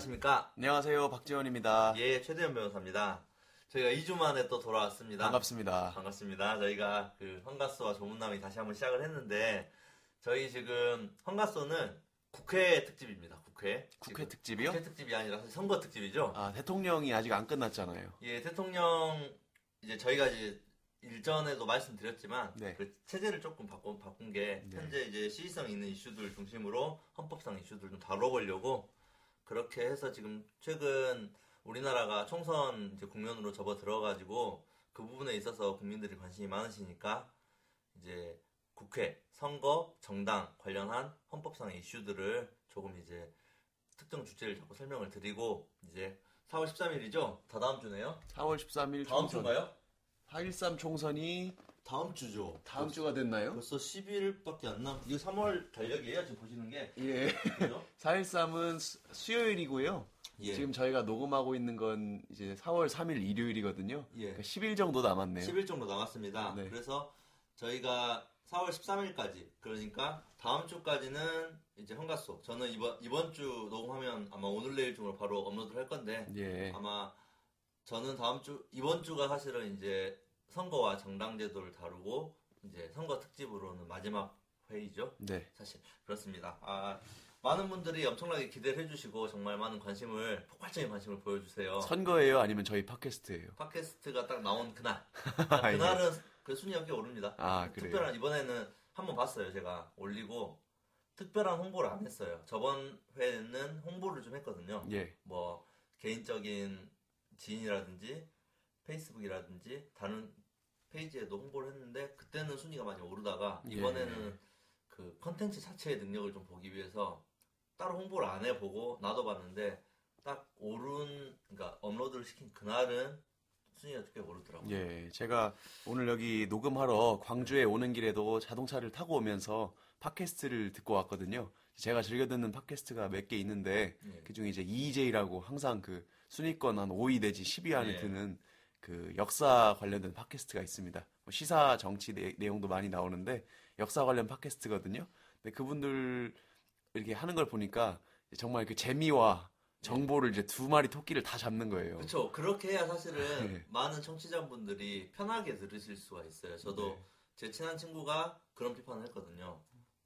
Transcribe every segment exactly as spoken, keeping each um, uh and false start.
안녕하십니까. 안녕하세요, 박재현입니다. 예, 최대현 변호사입니다. 저희가 이 주 만에 또 돌아왔습니다. 반갑습니다. 반갑습니다. 저희가 그 헌가소와 조문남이 다시 한번 시작을 했는데, 저희 지금 헌가소는 국회 특집입니다. 국회. 국회 특집이요? 국회 특집이 아니라 사실 선거 특집이죠. 아, 대통령이 아직 안 끝났잖아요. 예, 대통령 이제 저희가 이제 일전에도 말씀드렸지만, 네. 그 체제를 조금 바꾼 바꾼 게, 네. 현재 이제 시의성 있는 이슈들 중심으로 헌법상 이슈들 좀 다뤄보려고 그렇게 해서 지금 최근 우리나라가 총선 이제 국면으로 접어 들어가지고 그 부분에 있어서 국민들이 관심이 많으시니까 이제 국회, 선거, 정당 관련한 헌법상의 이슈들을 조금 이제 특정 주제를 자꾸 설명을 드리고, 이제 사월 십삼일이죠? 다 다음 주네요? 사월 십삼일 다음 총선. 주인가요? 사 일삼 총선이 다음 주죠. 다음 벌써, 주가 됐나요? 벌써 십일밖에 안 남. 이거 삼월 달력이에요, 지금 보시는 게. 예. 그렇죠? 사 일삼은 수, 수요일이고요. 예. 지금 저희가 녹음하고 있는 건 이제 사월 삼일 일요일이거든요. 예. 그러니까 십 일 정도 남았네요. 십 일 정도 남았습니다. 네. 그래서 저희가 사월 십삼일까지, 그러니까 다음 주까지는 이제 헌가소. 저는 이번 이번 주 녹음하면 아마 오늘 내일 중으로 바로 업로드를 할 건데, 예. 아마 저는 다음 주, 이번 주가 사실은 이제 선거와 정당제도를 다루고 이제 선거 특집으로는 마지막 회의죠. 네. 사실 그렇습니다. 아, 많은 분들이 엄청나게 기대를 해주시고 정말 많은 관심을, 폭발적인 관심을 보여주세요. 선거예요, 아니면 저희 팟캐스트예요? 팟캐스트가 딱 나온 그날, 그날은 예. 그 순위가 꽤 오릅니다. 아, 그래요? 특별한, 이번에는 한번 봤어요. 제가 올리고 특별한 홍보를 안 했어요. 저번 회에는 홍보를 좀 했거든요. 예. 뭐 개인적인 지인이라든지 페이스북이라든지 다른 페이지에도 홍보를 했는데, 그때는 순위가 많이 오르다가 이번에는 예. 그 컨텐츠 자체의 능력을 좀 보기 위해서 따로 홍보를 안 해보고 나도 봤는데, 딱 오른, 그러니까 업로드를 시킨 그날은 순위가 꽤 오르더라고요. 예, 제가 오늘 여기 녹음하러 광주에 오는 길에도 자동차를 타고 오면서 팟캐스트를 듣고 왔거든요. 제가 즐겨 듣는 팟캐스트가 몇 개 있는데, 예. 그중에 이제 이제이라고 항상 그 순위권 한 오 위 내지 십 위 안에 예. 드는 그 역사 관련된 팟캐스트가 있습니다. 시사, 정치 내, 내용도 많이 나오는데 역사 관련 팟캐스트거든요. 근데 그분들 이렇게 하는 걸 보니까 정말 그 재미와 정보를 이제 두 마리 토끼를 다 잡는 거예요. 그렇죠. 그렇게 해야 사실은 네. 많은 청취자분들이 편하게 들으실 수가 있어요. 저도 네. 제 친한 친구가 그런 비판을 했거든요.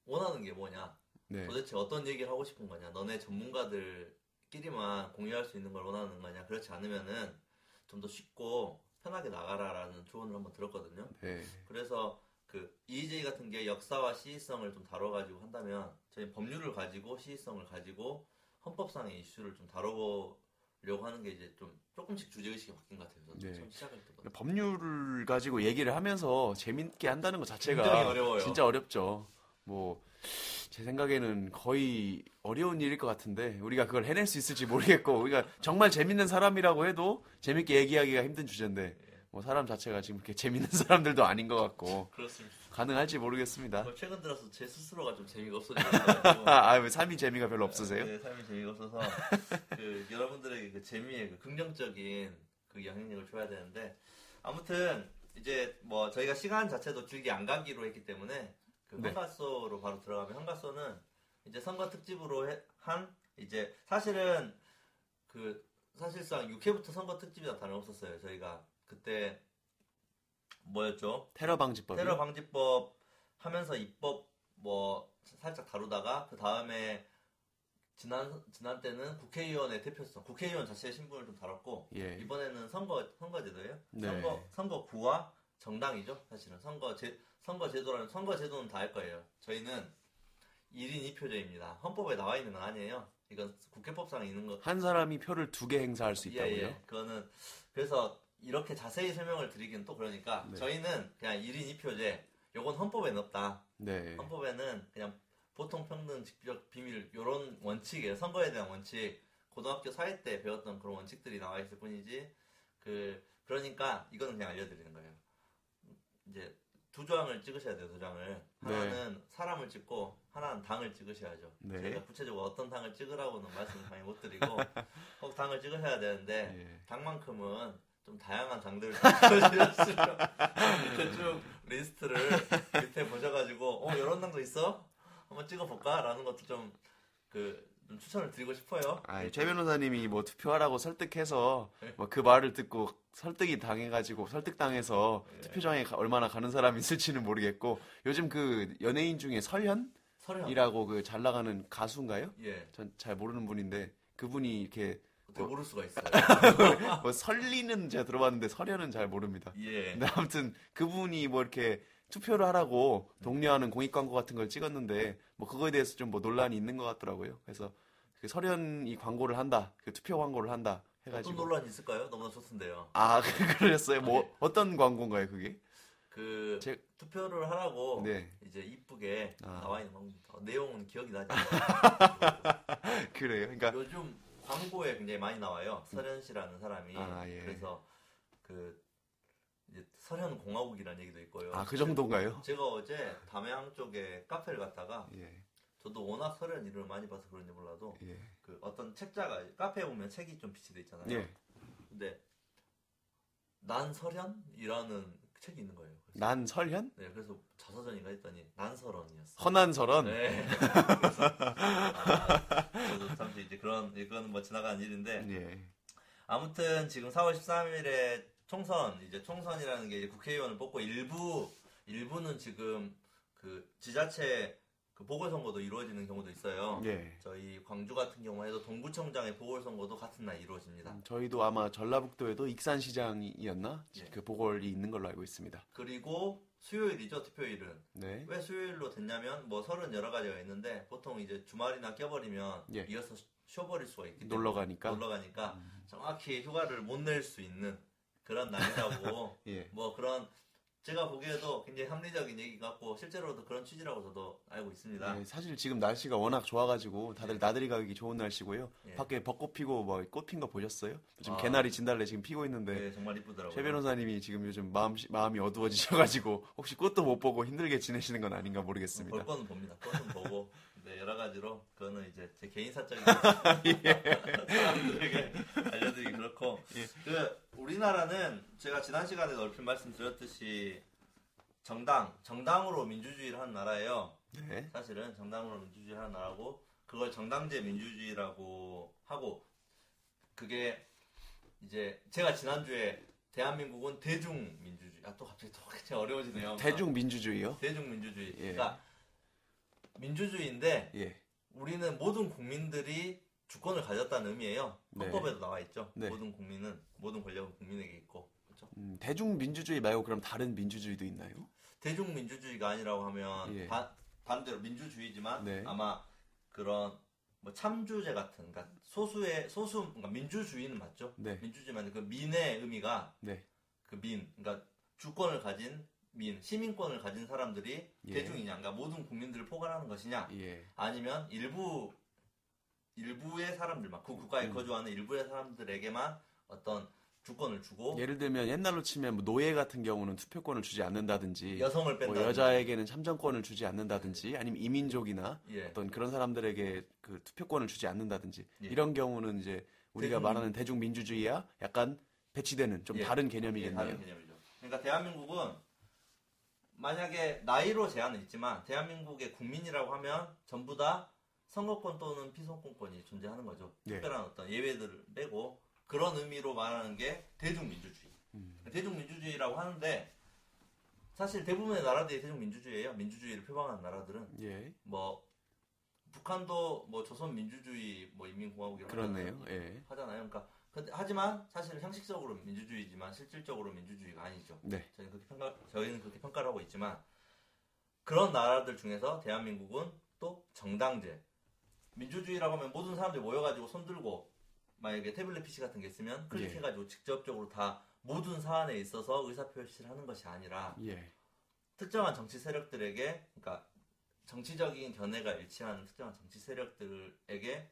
원하는 게 뭐냐? 네. 도대체 어떤 얘기를 하고 싶은 거냐? 너네 전문가들끼리만 공유할 수 있는 걸 원하는 거냐? 그렇지 않으면은 좀 더 쉽고 편하게 나가라라는 조언을 한번 들었거든요. 네. 그래서 그 이제이 같은 게 역사와 시의성을 좀 다뤄가지고 한다면, 저희 법률을 가지고 시의성을 가지고 헌법상의 이슈를 좀 다뤄보려고 하는 게 이제 좀 조금씩 주제의식이 바뀐 것 같아요. 네. 처음 시작할 때부터. 법률을 가지고 얘기를 하면서 재밌게 한다는 것 자체가 굉장히 어려워요. 진짜 어렵죠. 뭐 제 생각에는 거의 어려운 일일 것 같은데, 우리가 그걸 해낼 수 있을지 모르겠고, 우리가 정말 재밌는 사람이라고 해도 재밌게 얘기하기가 힘든 주제인데, 뭐 사람 자체가 지금 그렇게 재밌는 사람들도 아닌 것 같고. 그렇습니다. 가능할지 모르겠습니다. 최근 들어서 제 스스로가 좀 재미가 없어져가지고. 아, 왜 삶이 재미가 별로 없으세요? 네, 삶이 재미가 없어서 그 여러분들에게 그 재미의 그 긍정적인 그 영향력을 줘야 되는데, 아무튼 이제 뭐 저희가 시간 자체도 길게 안 가기로 했기 때문에 그 네. 헌가소로 바로 들어가면, 헌가소는 이제 선거 특집으로 해, 한 이제 사실은 그 사실상 육 회부터 선거 특집이나 다름없었어요. 저희가 그때 뭐였죠? 테러 방지법. 테러 방지법 하면서 입법 뭐 살짝 다루다가, 그 다음에 지난 지난 때는 국회의원의 대표성, 국회의원 자체의 신분을 좀 다뤘고, 예. 이번에는 선거 선거제도예요. 네. 선거 선거구와 정당이죠. 사실은 선거 제 선거제도라는, 선거제도는 다 할 거예요. 저희는 일 인 이 표제입니다. 헌법에 나와 있는 건 아니에요. 이건 국회법상 있는 거. 한 사람이 표를 두 개 행사할 수 있다고요? 예, 예. 그거는 그래서 이렇게 자세히 설명을 드리기는 또 그러니까 네. 저희는 그냥 일 인 이 표제. 요건 헌법에는 없다. 네. 헌법에는 그냥 보통, 평등, 직접, 비밀 요런 원칙이에요. 선거에 대한 원칙. 고등학교 사회 때 배웠던 그런 원칙들이 나와 있을 뿐이지. 그 그러니까 이거는 그냥 알려드리는 거예요. 이제 두 조항을 찍으셔야 돼요, 두 장을. 하나는 네. 사람을 찍고, 하나는 당을 찍으셔야죠. 네. 저희가 구체적으로 어떤 당을 찍으라고는 말씀을 많이 못 드리고, 꼭 당을 찍으셔야 되는데, 예. 당만큼은 좀 다양한 당들을 찍으시면, 밑에 쭉 리스트를 밑에 보셔가지고, 어, 이런 당도 있어? 한번 찍어볼까? 라는 것도 좀, 그, 좀 추천을 드리고 싶어요. 아, 최 변호사님이 뭐 투표하라고 설득해서 뭐 그 말을 듣고 설득이 당해가지고 설득당해서 네. 투표장에 가, 얼마나 가는 사람이 있을지는 모르겠고 요즘 그 연예인 중에 설현? 이라고 그 잘 나가는 가수인가요? 예. 전 잘 모르는 분인데 그분이 이렇게 어떻게 뭐, 모를 수가 있어요. 뭐 설리는 제가 들어봤는데 설현은 잘 모릅니다. 예. 근데 아무튼 그분이 뭐 이렇게 투표를 하라고 독려하는 공익 광고 같은 걸 찍었는데 뭐 그거에 대해서 좀 뭐 논란이 있는 것 같더라고요. 그래서 그 설현이 광고를 한다, 그 투표 광고를 한다 해가지고 어떤 논란이 있을까요? 너무나 좋던데요. 아 그랬어요. 뭐 아니. 어떤 광고인가요, 그게? 그 제... 투표를 하라고 네. 이제 이쁘게 아. 나와 있는 겁니다. 내용은 기억이 나지 않아요. 그래요. 그러니까 요즘 광고에 굉장히 많이 나와요. 설현 씨라는 사람이. 아, 예. 그래서 그 이제 설현 공화국이라는 얘기도 있고요. 아, 그 정도인가요? 제가 어제 담양 쪽에 카페를 갔다가 예. 저도 워낙 설현 이름을 많이 봐서 그런지 몰라도 예. 그 어떤 책자가 카페에 보면 책이 좀 비치돼 있잖아요. 예. 근데 난 설현이라는 책이 있는 거예요. 난 설현? 네, 그래서 자서전인가 했더니 난설현이었어요. 허난설현? 네. 그래서, 아, 저도 잠시 이제 그런 이건 뭐 지나가는 일인데. 예. 아무튼 지금 사월 십삼일에 총선 이제 총선이라는 게 이제 국회의원을 뽑고 일부 일부는 지금 그 지자체 그 보궐선거도 이루어지는 경우도 있어요. 예. 저희 광주 같은 경우에도 동구청장의 보궐선거도 같은 날 이루어집니다. 음, 저희도 아마 전라북도에도 익산시장이었나? 예. 그 보궐이 있는 걸로 알고 있습니다. 그리고 수요일이죠, 투표일은. 네. 왜 수요일로 됐냐면 뭐 설은 여러 가지가 있는데 보통 이제 주말이나 껴버리면 예. 이어서 쉬어버릴 수가 있기 때문에. 놀러가니까? 놀러가니까 음. 정확히 휴가를 못 낼 수 있는 그런 날이라고. 예. 뭐 그런... 제가 보기에도 굉장히 합리적인 얘기 같고 실제로도 그런 취지라고 저도 알고 있습니다. 네, 사실 지금 날씨가 워낙 좋아가지고 다들 예. 나들이 가기 좋은 날씨고요. 예. 밖에 벚꽃 피고 뭐 꽃 핀 거 보셨어요? 지금 아. 개나리 진달래 지금 피고 있는데 네, 정말 이쁘더라고요. 최 변호사님이 지금 요즘 마음, 마음이 어두워지셔가지고 혹시 꽃도 못 보고 힘들게 지내시는 건 아닌가 모르겠습니다. 벚꽃은 봅니다. 꽃은 보고 네, 여러 가지로 그거는 이제 제 개인 사적인 예. 사람들에게 알려드리기 그렇고 예. 그 우리나라는 제가 지난 시간에도 얼핏 말씀드렸듯이 정당 정당으로 민주주의를 한 나라예요. 네. 사실은 정당으로 민주주의를 한 나라고 그걸 정당제 민주주의라고 하고 그게 이제 제가 지난주에 대한민국은 대중 민주주의 아 또 갑자기 또 어려워지네요. 대중 민주주의요? 대중 민주주의. 예. 그러니까 민주주의인데 예. 우리는 모든 국민들이 주권을 가졌다는 의미예요. 헌법에도 네. 나와 있죠. 네. 모든 국민은 모든 권력은 국민에게 있고 그렇죠. 음, 대중 민주주의 말고 그럼 다른 민주주의도 있나요? 대중 민주주의가 아니라고 하면 예. 바, 반대로 민주주의지만 네. 아마 그런 뭐 참주제 같은 그러니까 소수의 소수 그러니까 민주주의는 맞죠. 네. 민주주의만 그 민의 의미가 네. 그 민 그러니까 주권을 가진 민, 시민권을 가진 사람들이 예. 대중이냐, 그러니까 모든 국민들을 포괄하는 것이냐, 예. 아니면 일부, 일부의 사람들만, 그 국가에 음. 거주하는 일부의 사람들에게만 어떤 주권을 주고. 예를 들면 옛날로 치면 뭐 노예 같은 경우는 투표권을 주지 않는다든지, 여성을 뺀다든지, 뭐 여자에게는 참정권을 주지 않는다든지, 아니면 이민족이나 예. 어떤 그런 사람들에게 그 투표권을 주지 않는다든지, 예. 이런 경우는 이제 우리가 대중, 말하는 대중민주주의와 약간 배치되는 좀 예. 다른 개념이겠네요. 예, 다른 개념이죠. 그러니까 대한민국은 만약에 나이로 제한은 있지만 대한민국의 국민이라고 하면 전부 다 선거권 또는 피선거권이 존재하는 거죠. 예. 특별한 어떤 예외들을 빼고 그런 의미로 말하는 게 대중민주주의. 음. 대중민주주의라고 하는데 사실 대부분의 나라들이 대중민주주의예요. 민주주의를 표방하는 나라들은 예. 뭐 북한도 뭐 조선민주주의 뭐 인민공화국이라고 그렇네요. 예. 하잖아요. 그러니까 하지만 사실 형식적으로 민주주의지만 실질적으로 민주주의가 아니죠. 네. 저희는 그렇게 평가, 저희는 그렇게 평가를 하고 있지만 그런 나라들 중에서 대한민국은 또 정당제. 민주주의라고 하면 모든 사람들이 모여가지고 손들고 만약에 태블릿 피씨 같은 게 있으면 클릭해가지고 예. 직접적으로 다 모든 사안에 있어서 의사표시를 하는 것이 아니라 예. 특정한 정치 세력들에게 그러니까 정치적인 견해가 일치하는 특정한 정치 세력들에게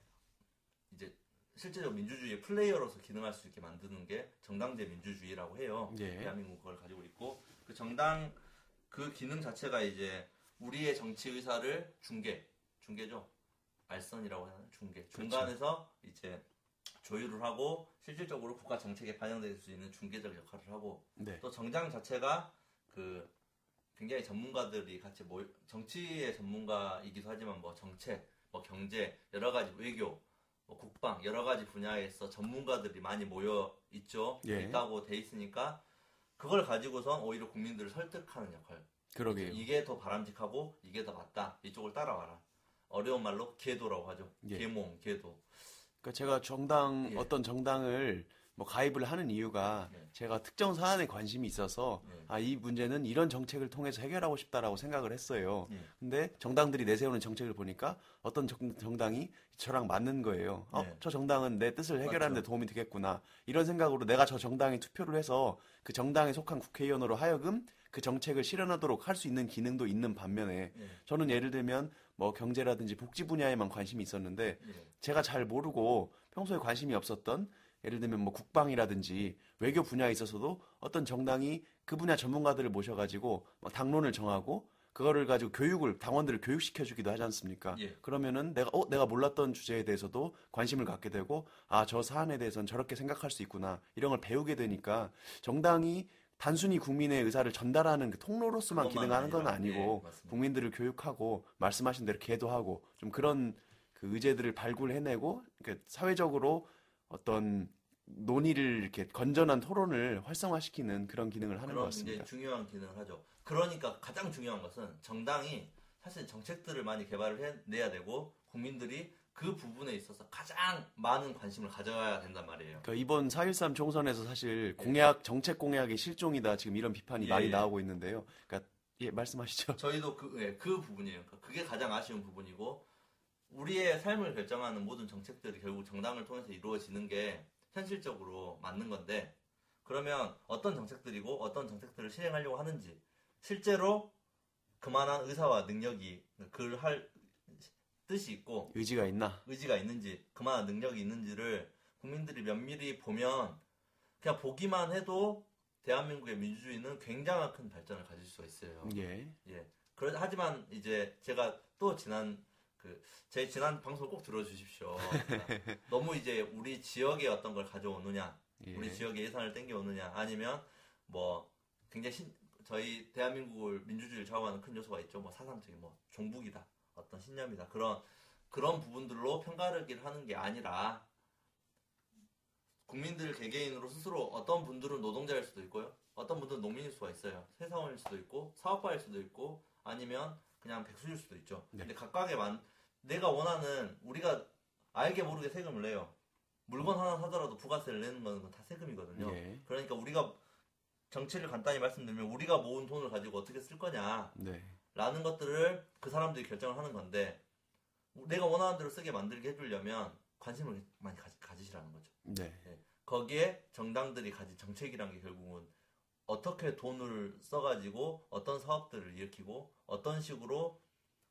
이제 실제로 민주주의의 플레이어로서 기능할 수 있게 만드는 게 정당제 민주주의라고 해요. 예. 대한민국 그걸 가지고 있고 그 정당 그 기능 자체가 이제 우리의 정치 의사를 중계, 중계죠. 알선이라고 하는 중계. 중간에서 그렇죠. 이제 조율을 하고 실질적으로 국가 정책에 반영될 수 있는 중계적 역할을 하고 네. 또 정당 자체가 그 굉장히 전문가들이 같이 모여 정치의 전문가이기도 하지만 뭐 정책 뭐 경제, 여러 가지 외교, 뭐 국방 여러 가지 분야에서 전문가들이 많이 모여 있죠. 예. 있다고 돼 있으니까 그걸 가지고선 오히려 국민들을 설득하는 역할. 그러게요. 이게 더 바람직하고 이게 더 맞다. 이쪽을 따라와라. 어려운 말로 계도라고 하죠. 예. 계몽, 계도. 그러니까 제가 정당 예. 어떤 정당을 뭐 가입을 하는 이유가 예. 제가 특정 사안에 관심이 있어서 예. 아, 이 문제는 이런 정책을 통해서 해결하고 싶다라고 생각을 했어요. 예. 근데 정당들이 내세우는 정책을 보니까 어떤 정, 정당이 저랑 맞는 거예요. 어, 예. 저 정당은 내 뜻을 해결하는 데 도움이 되겠구나. 이런 생각으로 내가 저 정당에 투표를 해서 그 정당에 속한 국회의원으로 하여금 그 정책을 실현하도록 할 수 있는 기능도 있는 반면에 예. 저는 예를 들면 뭐 경제라든지 복지 분야에만 관심이 있었는데 예. 제가 잘 모르고 평소에 관심이 없었던 예를 들면 뭐 국방이라든지 외교 분야에 있어서도 어떤 정당이 그 분야 전문가들을 모셔가지고 당론을 정하고 그거를 가지고 교육을 당원들을 교육시켜주기도 하지 않습니까? 예. 그러면은 내가 어 내가 몰랐던 주제에 대해서도 관심을 갖게 되고 아, 저 사안에 대해서는 저렇게 생각할 수 있구나 이런 걸 배우게 되니까 정당이 단순히 국민의 의사를 전달하는 그 통로로서만 기능하는 건 아니고 예, 국민들을 교육하고 말씀하신 대로 계도하고 좀 그런 그 의제들을 발굴해내고 그러니까 사회적으로 어떤 논의를 이렇게 건전한 토론을 활성화시키는 그런 기능을 하는 것 같습니다. 중요한 기능을 하죠. 그러니까 가장 중요한 것은 정당이 사실 정책들을 많이 개발을 해내야 되고 국민들이 그 부분에 있어서 가장 많은 관심을 가져야 된단 말이에요. 그러니까 이번 사 일삼 총선에서 사실 공약, 정책 공약의 실종이다. 지금 이런 비판이 예. 많이 나오고 있는데요. 그러니까 예, 말씀하시죠. 저희도 그, 예, 그 부분이에요. 그러니까 그게 가장 아쉬운 부분이고 우리의 삶을 결정하는 모든 정책들이 결국 정당을 통해서 이루어지는 게 현실적으로 맞는 건데 그러면 어떤 정책들이고 어떤 정책들을 실행하려고 하는지 실제로 그만한 의사와 능력이 그걸 할 뜻이 있고 의지가 있나? 의지가 있는지 그만한 능력이 있는지를 국민들이 면밀히 보면 그냥 보기만 해도 대한민국의 민주주의는 굉장한 큰 발전을 가질 수가 있어요. 예. 예. 그러, 하지만 이제 제가 또 지난 그 제 지난 방송 꼭 들어주십시오. 그러니까 너무 이제 우리 지역에 어떤 걸 가져오느냐, 예. 우리 지역의 예산을 땡겨오느냐, 아니면 뭐 굉장히 신, 저희 대한민국을 민주주의를 좌우하는 큰 요소가 있죠. 뭐 사상적인 뭐 종북이다. 어떤 신념이다. 그런, 그런 부분들로 평가를 하는 게 아니라, 국민들 개개인으로 스스로 어떤 분들은 노동자일 수도 있고요. 어떤 분들은 농민일 수가 있어요. 회사원일 수도 있고, 사업가일 수도 있고, 아니면 그냥 백수일 수도 있죠. 네. 근데 각각의 만, 내가 원하는, 우리가 알게 모르게 세금을 내요. 물건 하나 사더라도 부가세를 내는 건 다 세금이거든요. 네. 그러니까 우리가 정치를 간단히 말씀드리면, 우리가 모은 돈을 가지고 어떻게 쓸 거냐. 네. 라는 것들을 그 사람들이 결정을 하는 건데 내가 원하는 대로 쓰게 만들게 해주려면 관심을 많이 가지, 가지시라는 거죠. 네. 네. 거기에 정당들이 가진 정책이란 게 결국은 어떻게 돈을 써가지고 어떤 사업들을 일으키고 어떤 식으로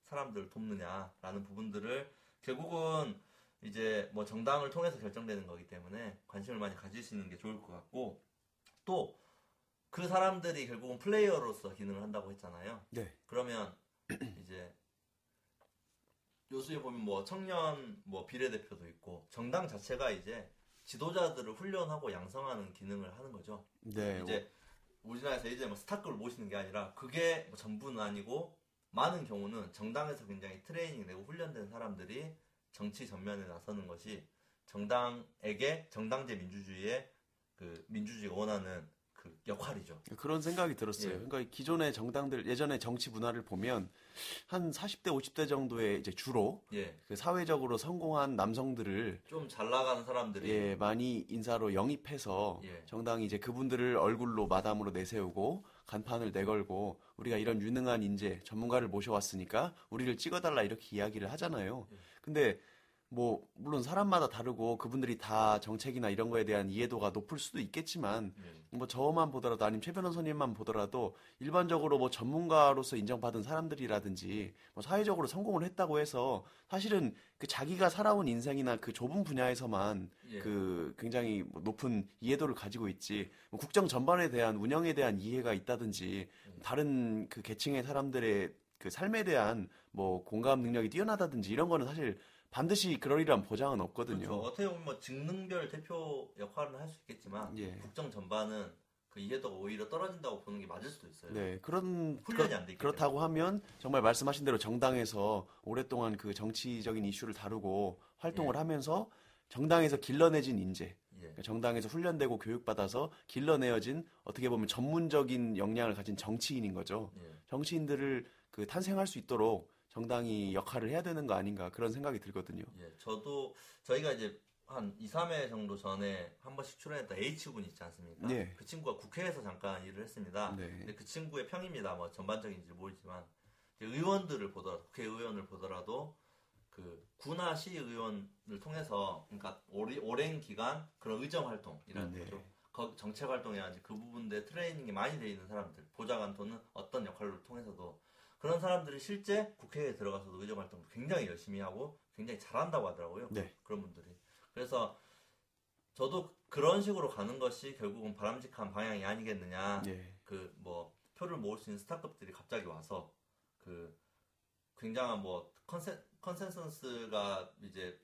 사람들을 돕느냐라는 부분들을 결국은 이제 뭐 정당을 통해서 결정되는 거기 때문에 관심을 많이 가지시는 게 좋을 것 같고 또 그 사람들이 결국은 플레이어로서 기능을 한다고 했잖아요. 네. 그러면 이제 요수에 보면 뭐 청년 뭐 비례대표도 있고 정당 자체가 이제 지도자들을 훈련하고 양성하는 기능을 하는 거죠. 네. 이제 우리나라에서 이제 뭐 스타급을 모시는 게 아니라 그게 뭐 전부는 아니고 많은 경우는 정당에서 굉장히 트레이닝 되고 훈련된 사람들이 정치 전면에 나서는 것이 정당에게 정당제 민주주의의 그 민주주의가 원하는 그 역할이죠. 그런 생각이 들었어요. 예. 그러니까 기존의 정당들 예전에 정치 문화를 보면 한 사십 대 오십 대 정도의 이제 주로 예. 그 사회적으로 성공한 남성들을 좀 잘 나가는 사람들이 예, 많이 인사로 영입해서 예. 정당이 이제 그분들을 얼굴로 마담으로 내세우고 간판을 내걸고 우리가 이런 유능한 인재 전문가를 모셔왔으니까 우리를 찍어달라 이렇게 이야기를 하잖아요. 예. 근데 뭐 물론 사람마다 다르고 그분들이 다 정책이나 이런 거에 대한 이해도가 높을 수도 있겠지만 뭐 저만 보더라도 아니면 최 변호사님만 보더라도 일반적으로 뭐 전문가로서 인정받은 사람들이라든지 뭐 사회적으로 성공을 했다고 해서 사실은 그 자기가 살아온 인생이나 그 좁은 분야에서만 예. 그 굉장히 높은 이해도를 가지고 있지 뭐 국정 전반에 대한 운영에 대한 이해가 있다든지 다른 그 계층의 사람들의 그 삶에 대한 뭐 공감 능력이 뛰어나다든지 이런 거는 사실 반드시 그러리란 보장은 없거든요. 그렇죠. 어떻게 보면 뭐 직능별 대표 역할은 할 수 있겠지만 예. 국정 전반은 그 이게 더 오히려 떨어진다고 보는 게 맞을 수도 있어요. 네, 그런 훈련이 안 돼. 그렇다고 때문에. 하면 정말 말씀하신 대로 정당에서 오랫동안 그 정치적인 이슈를 다루고 활동을 예. 하면서 정당에서 길러내진 인재, 예. 그러니까 정당에서 훈련되고 교육받아서 길러내어진 어떻게 보면 전문적인 역량을 가진 정치인인 거죠. 예. 정치인들을 그 탄생할 수 있도록 정당이 역할을 해야 되는 거 아닌가 그런 생각이 들거든요. 예, 저도 저희가 이제 한 이, 삼 회 정도 전에 한 번씩 출연했던 H군 있지 않습니까? 네. 그 친구가 국회에서 잠깐 일을 했습니다. 네. 근데 그 친구의 평입니다. 뭐 전반적인지 모르지만 의원들을 보더라도, 국회의원을 보더라도 그 구나 시의원을 통해서 그러니까 오리, 오랜 기간 그런 의정활동이라는 네. 거죠. 거, 정책활동이라든지 그 부분에 트레이닝이 많이 돼 있는 사람들, 보좌관 또는 어떤 역할을 통해서도 그런 사람들이 실제 국회에 들어가서도 의정활동을 굉장히 열심히 하고 굉장히 잘한다고 하더라고요. 네. 그런 분들이. 그래서 저도 그런 식으로 가는 것이 결국은 바람직한 방향이 아니겠느냐. 예. 그 뭐 표를 모을 수 있는 스타급들이 갑자기 와서 그 굉장한 뭐 컨센 컨센서스가 이제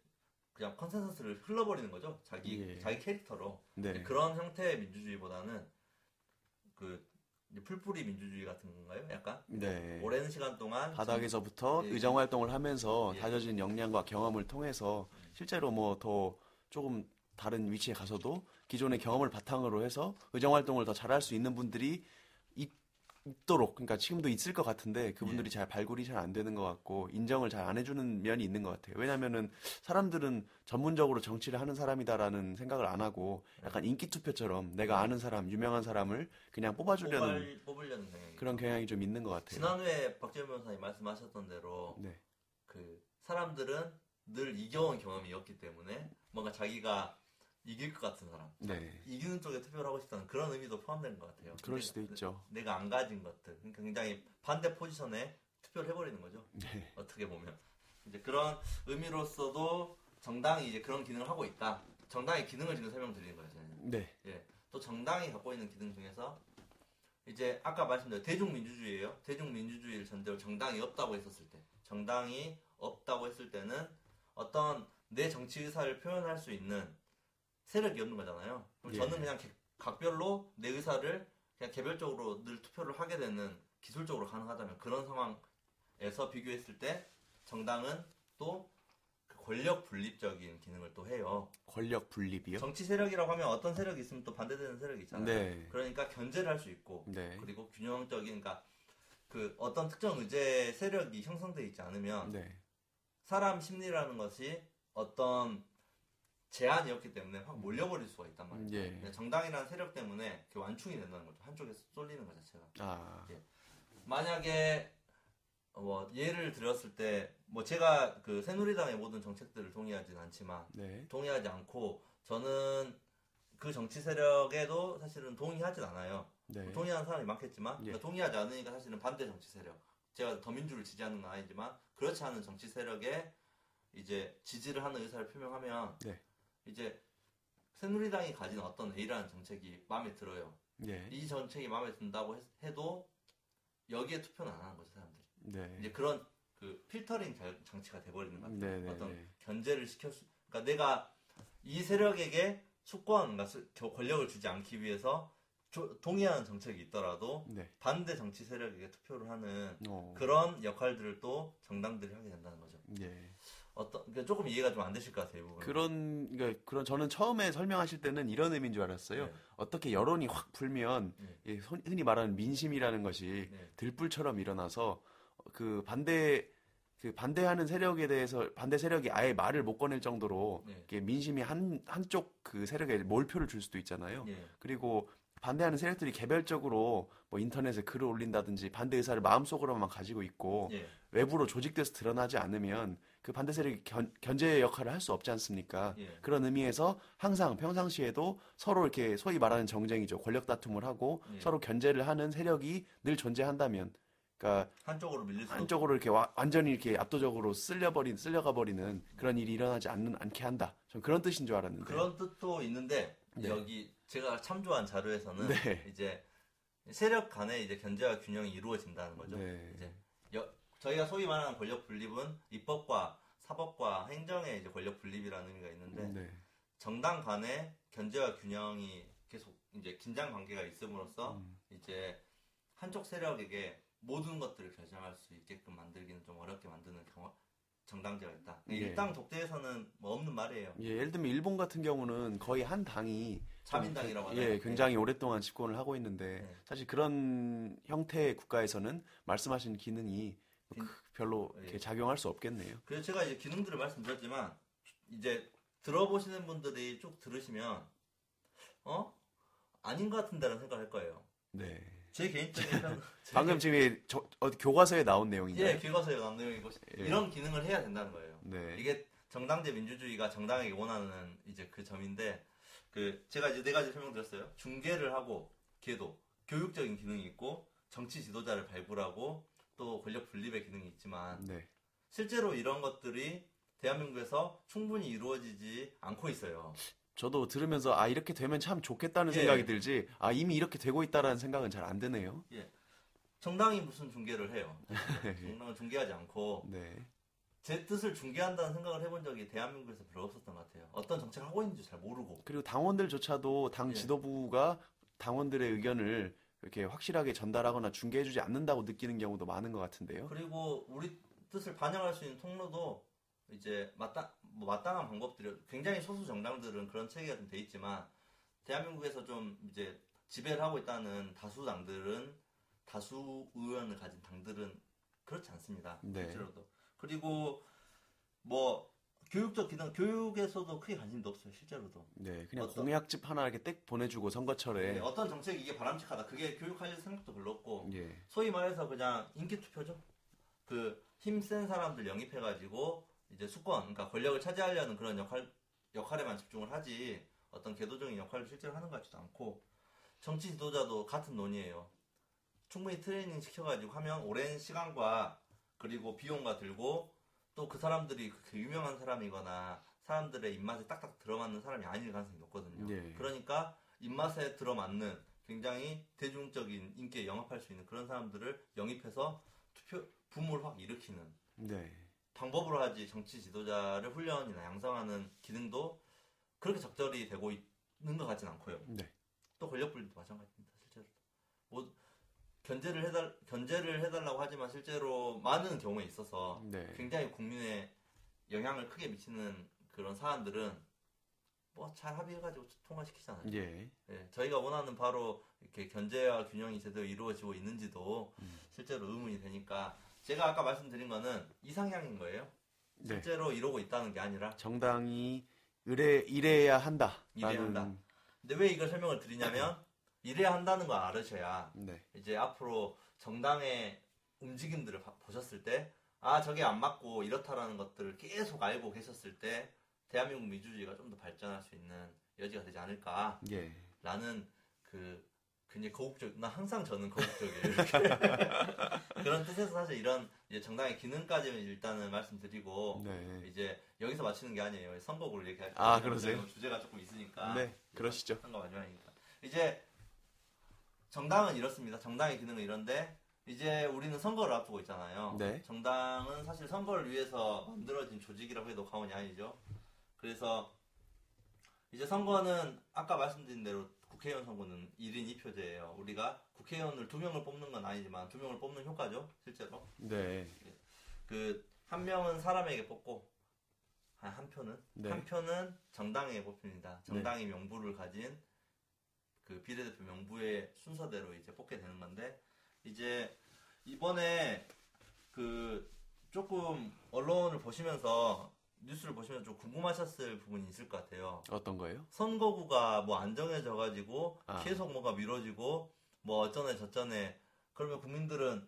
그냥 컨센서스를 흘러버리는 거죠. 자기 예. 자기 캐릭터로. 네. 그런 형태의 민주주의보다는 그 풀뿌리 민주주의 같은 건가요? 약간 네. 오랜 시간 동안 바닥에서부터 예. 의정 활동을 하면서 예. 다져진 역량과 경험을 통해서 실제로 뭐 더 조금 다른 위치에 가서도 기존의 경험을 바탕으로 해서 의정 활동을 더 잘할 수 있는 분들이 있도록, 그러니까 지금도 있을 것 같은데 그분들이 예. 잘 발굴이 잘 안 되는 것 같고 인정을 잘 안 해주는 면이 있는 것 같아요. 왜냐하면은 사람들은 전문적으로 정치를 하는 사람이다라는 생각을 안 하고 약간 인기 투표처럼 내가 아는 사람, 유명한 사람을 그냥 뽑아주려는 뽑으려는 그런 경향이 좀 있는 것 같아요. 지난해 박재현 변호사님 말씀하셨던 대로 네. 그 사람들은 늘 이겨온 경험이었기 때문에 뭔가 자기가 이길 것 같은 사람, 네. 이기는 쪽에 투표를 하고 싶다는 그런 의미도 포함되는 것 같아요. 그럴 수도 내가, 있죠. 내가 안 가진 것들, 굉장히 반대 포지션에 투표를 해버리는 거죠. 네. 어떻게 보면 이제 그런 의미로서도 정당이 이제 그런 기능을 하고 있다. 정당의 기능을 지금 설명드리는 거예요, 저는. 네. 예. 또 정당이 갖고 있는 기능 중에서 이제 아까 말씀드린 대중민주주의예요. 대중민주주의를 전제로 정당이 없다고 했었을 때, 정당이 없다고 했을 때는 어떤 내 정치 의사를 표현할 수 있는 세력이 없는 거잖아요. 그럼 예. 저는 그냥 개, 각별로 내 의사를 그냥 개별적으로 늘 투표를 하게 되는 기술적으로 가능하다면 그런 상황에서 비교했을 때 정당은 또 권력 분립적인 기능을 또 해요. 권력 분립이요? 정치 세력이라고 하면 어떤 세력이 있으면 또 반대되는 세력이 있잖아요. 네. 그러니까 견제를 할 수 있고 네. 그리고 균형적인 그러니까 그 어떤 특정 의제 세력이 형성되어 있지 않으면 네. 사람 심리라는 것이 어떤 제한이었기 때문에 확 몰려버릴 수가 있단 말이에요. 예. 정당이라는 세력 때문에 완충이 된다는 거죠. 한쪽에서 쏠리는 것 자체가. 아. 예. 만약에 뭐 예를 들었을 때 뭐 제가 그 새누리당의 모든 정책들을 동의하진 않지만 네. 동의하지 않고 저는 그 정치 세력에도 사실은 동의하진 않아요. 네. 동의하는 사람이 많겠지만 예. 그러니까 동의하지 않으니까 사실은 반대 정치 세력. 제가 더민주를 지지하는 건 아니지만 그렇지 않은 정치 세력에 이제 지지를 하는 의사를 표명하면 네. 이제 새누리당이 가진 어떤 A라는 정책이 마음에 들어요. 네. 이 정책이 마음에 든다고 해도 여기에 투표는 안 하는 거죠, 사람들이. 네. 이제 그런 그 필터링 장치가 돼버리는 것 같아요. 네. 어떤 네. 견제를 시킬 수, 그러니까 내가 이 세력에게 수권, 권력을 주지 않기 위해서 동의하는 정책이 있더라도 네. 반대 정치 세력에게 투표를 하는 오. 그런 역할들을 또 정당들이 하게 된다는 거죠. 네. 어떤 그러니까 조금 이해가 좀 안 되실 것 같아요. 이 그런 그러니까 그런 저는 처음에 설명하실 때는 이런 의미인 줄 알았어요. 네. 어떻게 여론이 확 불면 네. 흔히 말하는 민심이라는 것이 네. 들불처럼 일어나서 그 반대 그 반대하는 세력에 대해서 반대 세력이 아예 말을 못 꺼낼 정도로 네. 민심이 한 한쪽 그 세력에 몰표를 줄 수도 있잖아요. 네. 그리고 반대하는 세력들이 개별적으로 뭐 인터넷에 글을 올린다든지 반대 의사를 마음속으로만 가지고 있고 예. 외부로 조직돼서 드러나지 않으면 그 반대 세력이 견, 견제의 역할을 할 수 없지 않습니까? 예. 그런 의미에서 항상 평상시에도 서로 이렇게 소위 말하는 정쟁이죠. 권력 다툼을 하고 예. 서로 견제를 하는 세력이 늘 존재한다면 그러니까 한쪽으로 밀릴 수 한쪽으로 이렇게 와, 완전히 이렇게 압도적으로 쓸려버린 쓸려가 버리는 그런 일이 일어나지 않는 않게 한다. 전 그런 뜻인 줄 알았는데 그런 뜻도 있는데 네. 여기 제가 참조한 자료에서는 네. 이제 세력 간의 이제 견제와 균형이 이루어진다는 거죠. 네. 이제 여, 저희가 소위 말하는 권력 분립은 입법과 사법과 행정의 이제 권력 분립이라는 의미가 있는데 네. 정당 간의 견제와 균형이 계속 이제 긴장 관계가 있음으로써 음. 이제 한쪽 세력에게 모든 것들을 결정할 수 있게끔 만들기는 좀 어렵게 만드는 경우, 정당제가 있다. 예. 일당 독재에서는 뭐 없는 말이에요. 예, 예를 들면 일본 같은 경우는 거의 한 당이 자민당이라고 하죠. 예, 굉장히 네. 오랫동안 집권을 하고 있는데 네. 사실 그런 형태의 국가에서는 말씀하신 기능이 긴, 별로 예. 이렇게 작용할 수 없겠네요. 그래서 제가 이제 기능들을 말씀드렸지만 이제 들어보시는 분들이 쭉 들으시면 어? 아닌 것 같은데라는 생각을 할 거예요. 네. 제 개인적인 방금 지금 저, 어, 교과서에 나온 내용인가요? 예, 교과서에 나온 내용이고 예. 이런 기능을 해야 된다는 거예요. 네. 이게 정당제 민주주의가 정당에게 원하는 이제 그 점인데 그 제가 이제 네 가지 설명드렸어요. 중재를 하고 계도 교육적인 기능이 있고 정치 지도자를 발굴하고 또 권력 분립의 기능이 있지만 네. 실제로 이런 것들이 대한민국에서 충분히 이루어지지 않고 있어요. 저도 들으면서 아 이렇게 되면 참 좋겠다는 예. 생각이 들지 아 이미 이렇게 되고 있다라는 생각은 잘 안 드네요. 예, 정당이 무슨 중개를 해요. 정당은 중개하지 않고 네. 제 뜻을 중개한다는 생각을 해본 적이 대한민국에서 별로 없었던 것 같아요. 어떤 정책을 하고 있는지 잘 모르고 그리고 당원들조차도 당 지도부가 예. 당원들의 의견을 이렇게 확실하게 전달하거나 중개해주지 않는다고 느끼는 경우도 많은 것 같은데요. 그리고 우리 뜻을 반영할 수 있는 통로도 이제 마땅 뭐 마땅한 방법들이 굉장히 소수 정당들은 그런 체계가 좀 돼 있지만 대한민국에서 좀 이제 지배를 하고 있다는 다수 당들은 다수 의원을 가진 당들은 그렇지 않습니다. 네. 실제로도 그리고 뭐 교육적 기능 교육에서도 크게 관심도 없어요. 실제로도. 네, 그냥 어떤, 공약집 하나 이렇게 땡 보내주고 선거철에 네, 어떤 정책이 이게 바람직하다. 그게 교육할 생각도 별로 없고 예. 소위 말해서 그냥 인기 투표죠. 그 힘센 사람들 영입해가지고. 이제 수권, 그러니까 권력을 차지하려는 그런 역할, 역할에만 집중을 하지 어떤 개도적인 역할을 실제로 하는 것 같지도 않고 정치 지도자도 같은 논의예요. 충분히 트레이닝 시켜가지고 하면 오랜 시간과 그리고 비용과 들고 또 그 사람들이 그렇게 유명한 사람이거나 사람들의 입맛에 딱딱 들어맞는 사람이 아닐 가능성이 높거든요. 예. 그러니까 입맛에 들어맞는 굉장히 대중적인 인기에 영합할 수 있는 그런 사람들을 영입해서 투표, 붐을 확 일으키는 네. 방법으로 하지 정치 지도자를 훈련이나 양성하는 기능도 그렇게 적절히 되고 있는 것 같진 않고요. 네. 또 권력 분립도 마찬가지입니다. 실제로 뭐 견제를 해달 견제를 해달라고 하지만 실제로 많은 경우에 있어서 네. 굉장히 국민의 영향을 크게 미치는 그런 사안들은 뭐 잘 합의해가지고 통과시키잖아요. 예. 예. 저희가 원하는 바로 이렇게 견제와 균형이 제대로 이루어지고 있는지도 음. 실제로 의문이 되니까. 제가 아까 말씀드린 거는 이상향인 거예요. 실제로 네. 이러고 있다는 게 아니라 정당이 의뢰, 이래야 한다. 이래야 한다. 근데 왜 이걸 설명을 드리냐면 이래야 한다는 걸 알으셔야 네. 이제 앞으로 정당의 움직임들을 보셨을 때 아 저게 안 맞고 이렇다라는 것들을 계속 알고 계셨을 때 대한민국 민주주의가 좀 더 발전할 수 있는 여지가 되지 않을까 예. 라는 그 굉장히 거국적, 나 항상 저는 거국적이에요. 그런 뜻에서 사실 이런 이제 정당의 기능까지는 일단은 말씀드리고 네. 이제 여기서 마치는 게 아니에요. 선거구를 얘기할 때 아, 그러세요? 주제가 조금 있으니까. 네, 그러시죠. 선거 마지막이니까. 이제 정당은 이렇습니다. 정당의 기능은 이런데 이제 우리는 선거를 앞두고 있잖아요. 네. 정당은 사실 선거를 위해서 만들어진 조직이라고 해도 과언이 아니죠. 그래서 이제 선거는 아까 말씀드린 대로 국회의원 선거는 일 인 이 표제예요. 우리가 국회의원을 두 명을 뽑는 건 아니지만 두 명을 뽑는 효과죠, 실제로. 네. 그 한 명은 사람에게 뽑고 한, 한 표는 네. 한 표는 정당에게 뽑힙니다. 정당이 네. 명부를 가진 그 비례대표 명부의 순서대로 이제 뽑게 되는 건데 이제 이번에 그 조금 언론을 보시면서. 뉴스를 보시면 좀 궁금하셨을 부분이 있을 것 같아요. 어떤 거예요? 선거구가 뭐 안 정해져가지고 아. 계속 뭐가 미뤄지고 뭐 어쩌네 저쩌네 그러면 국민들은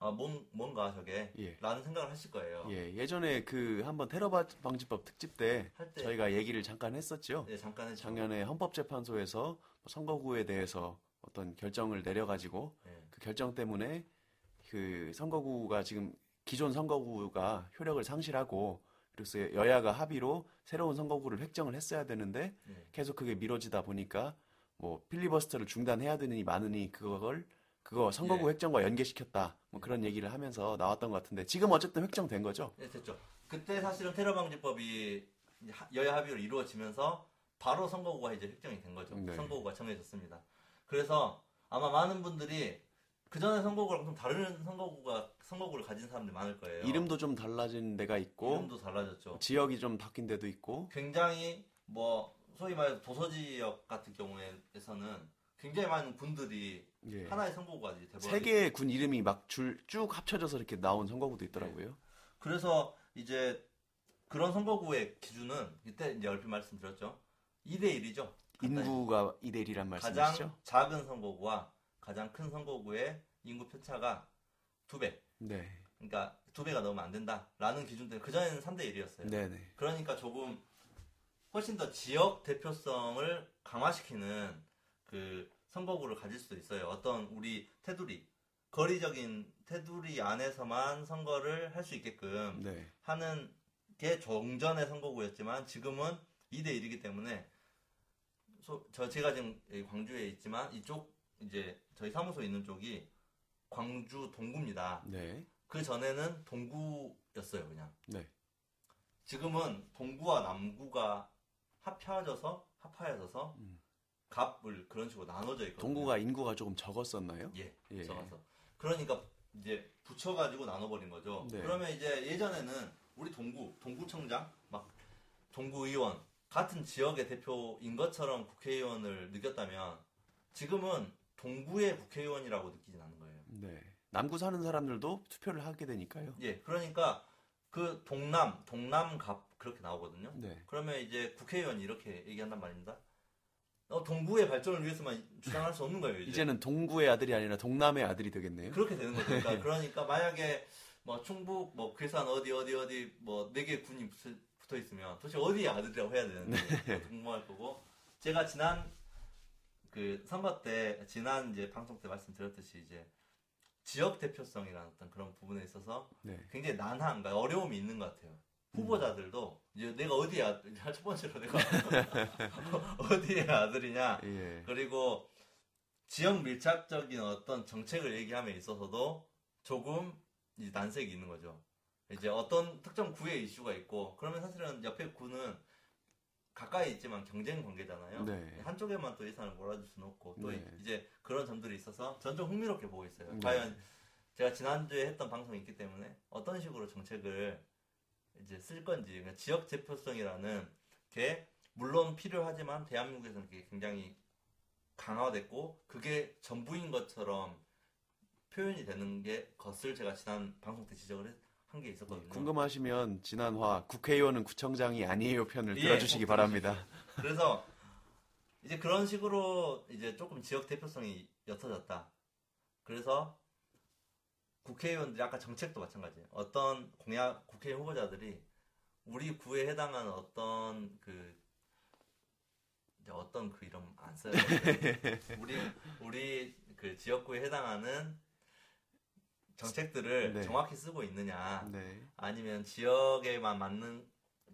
아 뭔, 뭔가 저게 예. 라는 생각을 하실 거예요. 예, 예전에 그 한번 테러 방지법 특집 때, 때 저희가 얘기를 잠깐 했었죠. 예, 잠깐 했죠. 작년에 헌법재판소에서 선거구에 대해서 어떤 결정을 내려가지고 예. 그 결정 때문에 그 선거구가 지금 기존 선거구가 효력을 상실하고 그래서 여야가 합의로 새로운 선거구를 획정을 했어야 되는데 네. 계속 그게 미뤄지다 보니까 뭐 필리버스터를 중단해야 되느니 마느니 그걸 그거 선거구 네. 획정과 연계시켰다 뭐 그런 얘기를 하면서 나왔던 것 같은데 지금 어쨌든 획정된 거죠? 네, 됐죠. 그때 사실은 테러 방지법이 여야 합의로 이루어지면서 바로 선거구가 이제 획정이 된 거죠. 네. 선거구가 정해졌습니다. 그래서 아마 많은 분들이 그 전에 선거구랑 좀 다른 선거구가 선거구를 가진 사람들이 많을 거예요. 이름도 좀 달라진 데가 있고, 이름도 달라졌죠. 지역이 좀 바뀐 데도 있고, 굉장히 뭐 소위 말해서 도서지역 같은 경우에서는 굉장히 많은 군들이 예. 하나의 선거구가 돼버렸어요. 세 개의 군 이름이 막 줄 쭉 합쳐져서 이렇게 나온 선거구도 있더라고요. 네. 그래서 이제 그런 선거구의 기준은 이때 이제 얼핏 말씀드렸죠. 이 대 일이죠. 인구가 이 대 일이란 말씀이시죠? 가장 작은 선거구와 가장 큰 선거구의 인구 편차가 두 배. 네. 그러니까 두 배가 넘으면 안 된다라는 기준 때문에 그전에는 삼 대 일이었어요. 네네. 그러니까 조금 훨씬 더 지역 대표성을 강화시키는 그 선거구를 가질 수도 있어요. 어떤 우리 테두리, 거리적인 테두리 안에서만 선거를 할 수 있게끔 네. 하는 게 정전의 선거구였지만 지금은 이 대 일이기 때문에 소, 저 제가 지금 광주에 있지만 이쪽 이제 저희 사무소 있는 쪽이 광주 동구입니다. 네. 그 전에는 동구였어요, 그냥. 네. 지금은 동구와 남구가 합쳐져서 합하여져서 음. 갑을 그런 식으로 나눠져 있거든요. 동구가 인구가 조금 적었었나요? 예, 예. 적어서. 그러니까 이제 붙여가지고 나눠버린 거죠. 네. 그러면 이제 예전에는 우리 동구, 동구청장, 막 동구의원 같은 지역의 대표인 것처럼 국회의원을 느꼈다면 지금은 동구의 국회의원이라고 느끼진 않는 거예요. 네. 남구 사는 사람들도 투표를 하게 되니까요. 예, 그러니까 그 동남, 동남갑 그렇게 나오거든요. 네. 그러면 이제 국회의원이 이렇게 얘기한단 말입니다. 어, 동구의 발전을 위해서만 주장할 수 없는 거예요. 이제. 이제는 동구의 아들이 아니라 동남의 아들이 되겠네요. 그렇게 되는 거죠. 그러니까, 그러니까 만약에 뭐 충북, 뭐 괴산 어디 어디 어디 뭐 네 개 군이 붙어 있으면 도대체 어디의 아들이라고 해야 되는데 네. 궁금할 거고. 제가 지난 그 선거 때 지난 이제 방송 때 말씀드렸듯이 이제 지역 대표성이라는 어떤 그런 부분에 있어서 네. 굉장히 난항, 어려움이 있는 것 같아요. 후보자들도 이제 내가 어디의 아들이냐, 첫 번째로 내가 어디의 아들이냐, 예. 그리고 지역 밀착적인 어떤 정책을 얘기함에 있어서도 조금 이제 난색이 있는 거죠. 이제 어떤 특정 구의 이슈가 있고, 그러면 사실은 옆에 구는 가까이 있지만 경쟁 관계잖아요. 네. 한쪽에만 또 예산을 몰아줄 수는 없고, 또 네. 이제 그런 점들이 있어서 전 좀 흥미롭게 보고 있어요. 네. 과연 제가 지난주에 했던 방송이 있기 때문에 어떤 식으로 정책을 이제 쓸 건지, 그러니까 지역 대표성이라는 게 물론 필요하지만 대한민국에서는 그게 굉장히 강화됐고 그게 전부인 것처럼 표현이 되는 게 것을 제가 지난 방송 때 지적을 한 게 있었거든요. 궁금하시면 지난화 국회의원은 구청장이 아니에요 편을 들어주시기 예, 바랍니다. 그래서 이제 그런 식으로 이제 조금 지역 대표성이 옅어졌다. 그래서 국회의원들이 아까 정책도 마찬가지예요. 어떤 공약 국회 후보자들이 우리 구에 해당하는 어떤 그 이제 어떤 그 이름 안 써요. 우리 우리 그 지역구에 해당하는 정책들을 네. 정확히 쓰고 있느냐, 네. 아니면 지역에만 맞는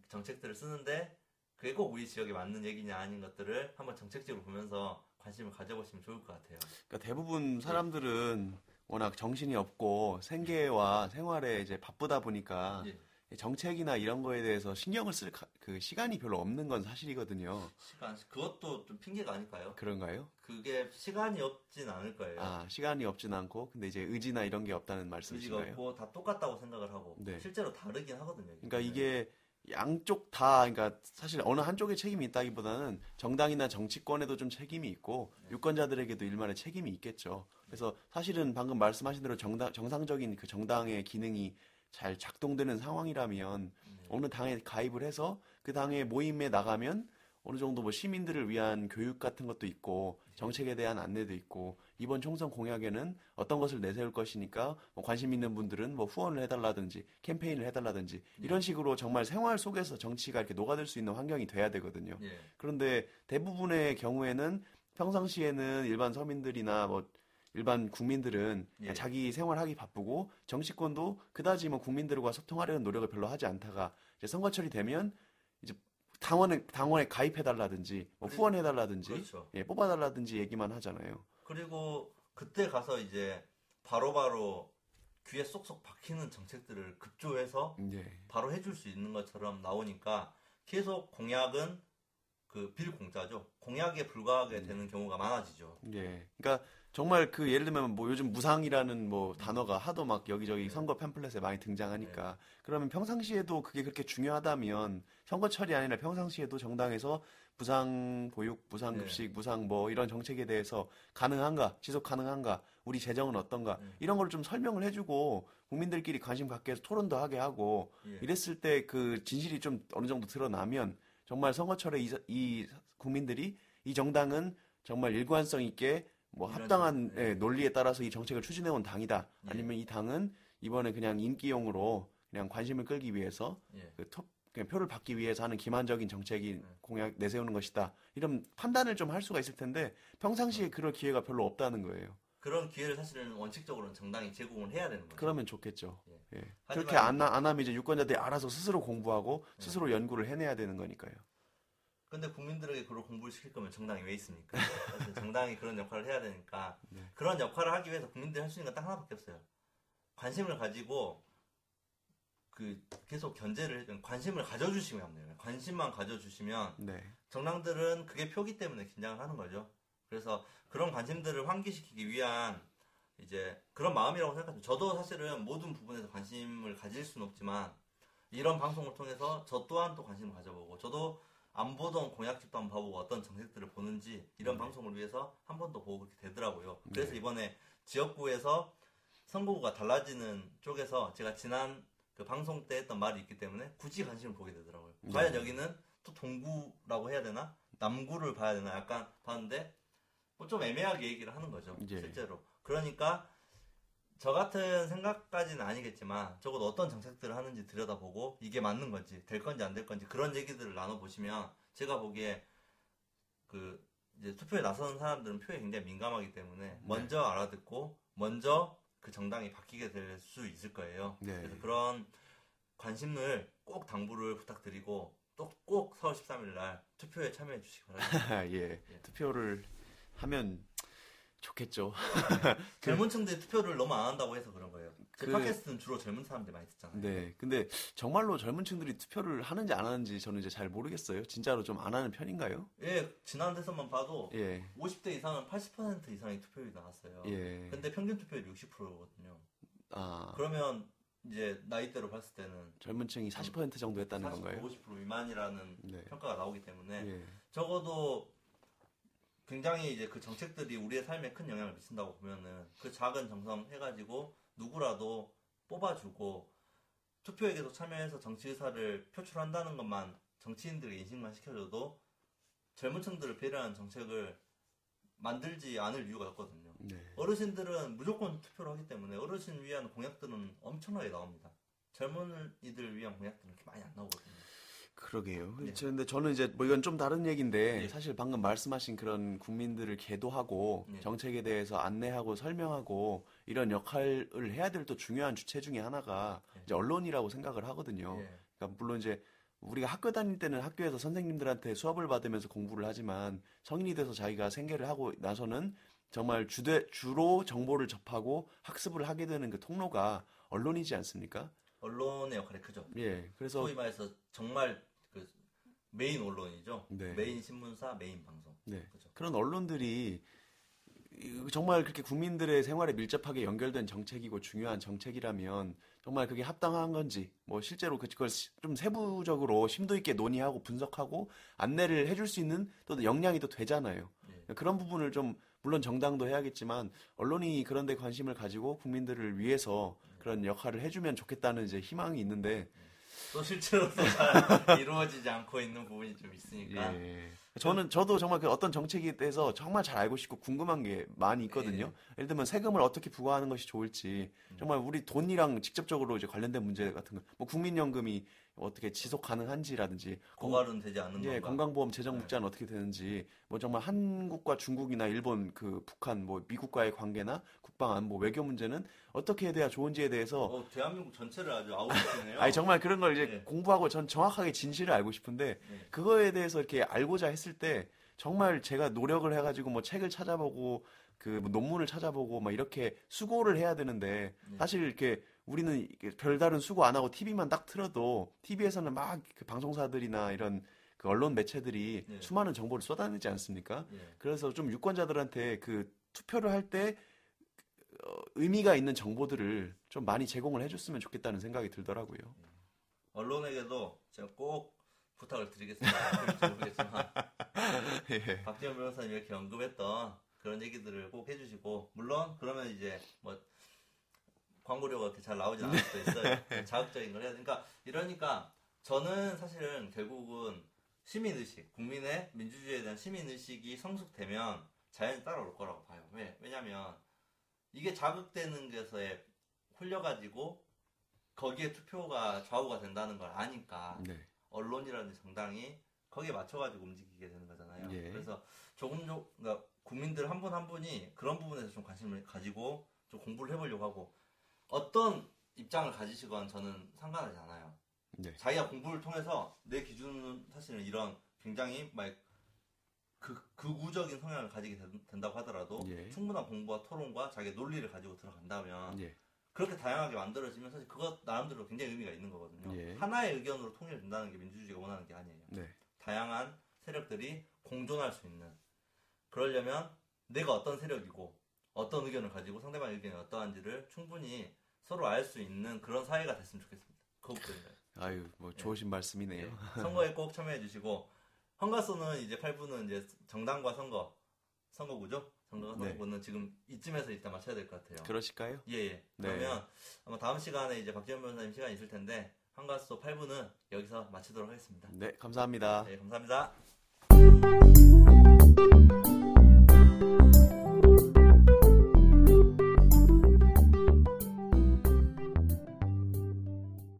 정책들을 쓰는데 그게 꼭 우리 지역에 맞는 얘기냐 아닌 것들을 한번 정책적으로 보면서 관심을 가져보시면 좋을 것 같아요. 그러니까 대부분 사람들은 워낙 정신이 없고 생계와 생활에 이제 바쁘다 보니까 예. 정책이나 이런 거에 대해서 신경을 쓸 그 시간이 별로 없는 건 사실이거든요. 시간, 그것도 좀 핑계가 아닐까요? 그런가요? 그게 시간이 없진 않을 거예요. 아, 시간이 없진 않고 근데 이제 의지나 이런 게 없다는 말씀이신가요? 의지가 없고 다 똑같다고 생각을 하고 네. 실제로 다르긴 하거든요. 그러니까 이게 양쪽 다, 그러니까 사실 어느 한쪽에 책임이 있다기보다는 정당이나 정치권에도 좀 책임이 있고 네. 유권자들에게도 일말의 책임이 있겠죠. 그래서 사실은 방금 말씀하신 대로 정당, 정상적인 그 정당의 기능이 잘 작동되는 상황이라면 네. 어느 당에 가입을 해서 그 당의 모임에 나가면 어느 정도 뭐 시민들을 위한 교육 같은 것도 있고 정책에 대한 안내도 있고 이번 총선 공약에는 어떤 것을 내세울 것이니까 뭐 관심 있는 분들은 뭐 후원을 해달라든지 캠페인을 해달라든지 이런 식으로 정말 생활 속에서 정치가 이렇게 녹아들 수 있는 환경이 돼야 되거든요. 예. 그런데 대부분의 경우에는 평상시에는 일반 서민들이나 뭐 일반 국민들은 예. 자기 생활하기 바쁘고 정치권도 그다지 뭐 국민들과 소통하려는 노력을 별로 하지 않다가 이제 선거철이 되면 이제 당원에, 당원에 가입해달라든지, 뭐 후원해달라든지, 그렇죠. 예, 뽑아달라든지 얘기만 하잖아요. 그리고 그때 가서 이제 바로바로 귀에 쏙쏙 박히는 정책들을 급조해서 네. 바로 해줄 수 있는 것처럼 나오니까 계속 공약은 그 빌공짜죠. 공약에 불과하게 되는 음. 경우가 많아지죠. 예. 그러니까 정말 그 예를 들면 뭐 요즘 무상이라는 뭐 단어가 하도 막 여기저기 네. 선거 팸플렛에 많이 등장하니까 네. 그러면 평상시에도 그게 그렇게 중요하다면 선거철이 아니라 평상시에도 정당에서 무상 보육, 무상 급식, 네. 무상 뭐 이런 정책에 대해서 가능한가, 지속 가능한가, 우리 재정은 어떤가 네. 이런 걸 좀 설명을 해주고 국민들끼리 관심 갖게 해서 토론도 하게 하고 네. 이랬을 때 그 진실이 좀 어느 정도 드러나면. 정말 선거철에 이, 이 국민들이 이 정당은 정말 일관성 있게 뭐 합당한 네. 예, 논리에 따라서 이 정책을 추진해온 당이다. 예. 아니면 이 당은 이번에 그냥 인기용으로 그냥 관심을 끌기 위해서 예. 그 톱, 그냥 표를 받기 위해서 하는 기만적인 정책이 예. 공약 내세우는 것이다. 이런 판단을 좀 할 수가 있을 텐데 평상시에 예. 그럴 기회가 별로 없다는 거예요. 그런 기회를 사실은 원칙적으로는 정당이 제공을 해야 되는 거죠. 그러면 좋겠죠. 예. 예. 그렇게 안, 안 하면 이제 유권자들이 알아서 스스로 공부하고 예. 스스로 연구를 해내야 되는 거니까요. 근데 국민들에게 그걸 공부를 시킬 거면 정당이 왜 있습니까? 사실 정당이 그런 역할을 해야 되니까 네. 그런 역할을 하기 위해서 국민들이 할 수 있는 건 딱 하나밖에 없어요. 관심을 가지고 그 계속 견제를 관심을 가져주시면 합니다. 관심만 가져주시면 네. 정당들은 그게 표기 때문에 긴장을 하는 거죠. 그래서 그런 관심들을 환기시키기 위한 이제 그런 마음이라고 생각합니다. 저도 사실은 모든 부분에서 관심을 가질 수는 없지만 이런 방송을 통해서 저 또한 또 관심을 가져보고 저도 안 보던 공약집도 한번 봐보고 어떤 정책들을 보는지 이런 네. 방송을 위해서 한 번 더 보고 그렇게 되더라고요. 그래서 네. 이번에 지역구에서 선거구가 달라지는 쪽에서 제가 지난 그 방송 때 했던 말이 있기 때문에 굳이 관심을 보게 되더라고요. 네. 과연 여기는 또 동구라고 해야 되나? 남구를 봐야 되나? 약간 봤는데 뭐 좀 애매하게 얘기를 하는 거죠. 예. 실제로. 그러니까 저 같은 생각까지는 아니겠지만 적어도 어떤 정책들을 하는지 들여다보고 이게 맞는 건지 될 건지 안 될 건지 그런 얘기들을 나눠보시면 제가 보기에 그 이제 투표에 나서는 사람들은 표에 굉장히 민감하기 때문에 먼저 네. 알아듣고 먼저 그 정당이 바뀌게 될 수 있을 거예요. 네. 그래서 그런 관심을 꼭 당부를 부탁드리고 또 꼭 사월 십삼일 날 투표에 참여해 주시기 바랍니다. 예. 예. 투표를 하면 좋겠죠. 젊은층들이 투표를 너무 안 한다고 해서 그런 거예요. 제 그, 팟캐스트는 주로 젊은 사람들이 많이 듣잖아요. 네, 근데 정말로 젊은층들이 투표를 하는지 안 하는지 저는 이제 잘 모르겠어요. 진짜로 좀 안 하는 편인가요? 예, 지난 대선만 봐도 예. 오십 대 이상은 팔십 퍼센트 이상의 투표율이 나왔어요. 예. 근데 평균 투표율이 육십 퍼센트거든요. 아. 그러면 이제 나이대로 봤을 때는 젊은층이 사십 퍼센트 정도 했다는 건가요? 오십 퍼센트 미만이라는 네. 평가가 나오기 때문에 예. 적어도 굉장히 이제 그 정책들이 우리의 삶에 큰 영향을 미친다고 보면은 그 작은 정성 해가지고 누구라도 뽑아주고 투표에도 참여해서 정치 의사를 표출한다는 것만 정치인들의 인식만 시켜줘도 젊은층들을 배려하는 정책을 만들지 않을 이유가 없거든요. 네. 어르신들은 무조건 투표를 하기 때문에 어르신 위한 공약들은 엄청나게 나옵니다. 젊은이들 위한 공약들은 그렇게 많이 안 나오거든요. 그러게요. 네. 근데 저는 이제 뭐 이건 좀 다른 얘기인데 네. 사실 방금 말씀하신 그런 국민들을 계도하고 네. 정책에 대해서 안내하고 설명하고 이런 역할을 해야 될 또 중요한 주체 중에 하나가 네. 이제 언론이라고 생각을 하거든요. 네. 그러니까 물론 이제 우리가 학교 다닐 때는 학교에서 선생님들한테 수업을 받으면서 공부를 하지만 성인이 돼서 자기가 생계를 하고 나서는 정말 주대, 주로 정보를 접하고 학습을 하게 되는 그 통로가 언론이지 않습니까? 언론의 역할이 크죠. 예, 그래서 소위 말해서 정말 그 메인 언론이죠. 네. 메인 신문사, 메인 방송. 네. 그렇죠. 그런 언론들이 정말 그렇게 국민들의 생활에 밀접하게 연결된 정책이고 중요한 정책이라면 정말 그게 합당한 건지 뭐 실제로 그걸 좀 세부적으로 심도 있게 논의하고 분석하고 안내를 해줄 수 있는 또 역량이 또 되잖아요. 예. 그런 부분을 좀 물론 정당도 해야겠지만 언론이 그런 데 관심을 가지고 국민들을 위해서 그런 역할을 해주면 좋겠다는 이제 희망이 있는데 또 실제로 또 잘 이루어지지 않고 있는 부분이 좀 있으니까 예. 저는 저도 정말 그 어떤 정책에 대해서 정말 잘 알고 싶고 궁금한 게 많이 있거든요. 예. 예를 들면 세금을 어떻게 부과하는 것이 좋을지 정말 우리 돈이랑 직접적으로 이제 관련된 문제 같은 거, 뭐 국민연금이 어떻게 지속 가능한지라든지 고갈은 되지 않는 건가? 예, 건강보험 재정 묵자는 네. 어떻게 되는지 뭐 정말 한국과 중국이나 일본 그 북한 뭐 미국과의 관계나 국방안보 외교 문제는 어떻게 해야 좋은지에 대해서 어, 대한민국 전체를 아주 아우르시네요. 아니 정말 그런 걸 이제 네. 공부하고 전 정확하게 진실을 알고 싶은데 네. 그거에 대해서 이렇게 알고자 했을 때 정말 제가 노력을 해가지고 뭐 책을 찾아보고 그 뭐 논문을 찾아보고 막 이렇게 수고를 해야 되는데 네. 사실 이렇게 우리는 별다른 수고 안 하고 티비만 딱 틀어도 티비에서는 막 그 방송사들이나 이런 그 언론 매체들이 예. 수많은 정보를 쏟아내지 않습니까? 예. 그래서 좀 유권자들한테 그 투표를 할 때 의미가 있는 정보들을 좀 많이 제공을 해줬으면 좋겠다는 생각이 들더라고요. 예. 언론에게도 제가 꼭 부탁을 드리겠습니다. 모르겠지만 예. 박지원 변호사님 이렇게 언급했던 그런 얘기들을 꼭 해주시고, 물론 그러면 이제 뭐 광고료가 그렇게 잘 나오진 않을 수도 있어요. 자극적인 걸 해야 되니까. 이러니까 저는 사실은 결국은 시민의식, 국민의 민주주의에 대한 시민의식이 성숙되면 자연히 따라올 거라고 봐요. 왜? 왜냐면 이게 자극되는 것에 홀려가지고 거기에 투표가 좌우가 된다는 걸 아니까 네. 언론이라든지 정당이 거기에 맞춰가지고 움직이게 되는 거잖아요. 예. 그래서 조금 조금 그러니까 국민들 한 분 한 분이 그런 부분에서 좀 관심을 가지고 좀 공부를 해보려고 하고, 어떤 입장을 가지시건 저는 상관하지 않아요. 네. 자기가 공부를 통해서 내 기준은 사실은 이런 굉장히 막 극, 극우적인 성향을 가지게 된, 된다고 하더라도 예. 충분한 공부와 토론과 자기 논리를 가지고 들어간다면 예. 그렇게 다양하게 만들어지면 사실 그것 나름대로 굉장히 의미가 있는 거거든요. 예. 하나의 의견으로 통일된다는 게 민주주의가 원하는 게 아니에요. 네. 다양한 세력들이 공존할 수 있는, 그러려면 내가 어떤 세력이고 어떤 의견을 가지고 상대방의 의견이 어떠한지를 충분히 서로 알 수 있는 그런 사회가 됐으면 좋겠습니다. 그것뿐인가요? 아유, 뭐 좋으신 예. 말씀이네요. 예. 선거에 꼭 참여해 주시고, 헌가소는 이제 팔 부는 이제 정당과 선거, 선거구죠? 정당과 선거구는 네. 지금 이쯤에서 일단 마쳐야 될 것 같아요. 그러실까요? 예, 예. 그러면 네. 아마 다음 시간에 이제 박지원 변호사님 시간이 있을 텐데, 헌가소 팔 부는 여기서 마치도록 하겠습니다. 네, 감사합니다. 예, 감사합니다.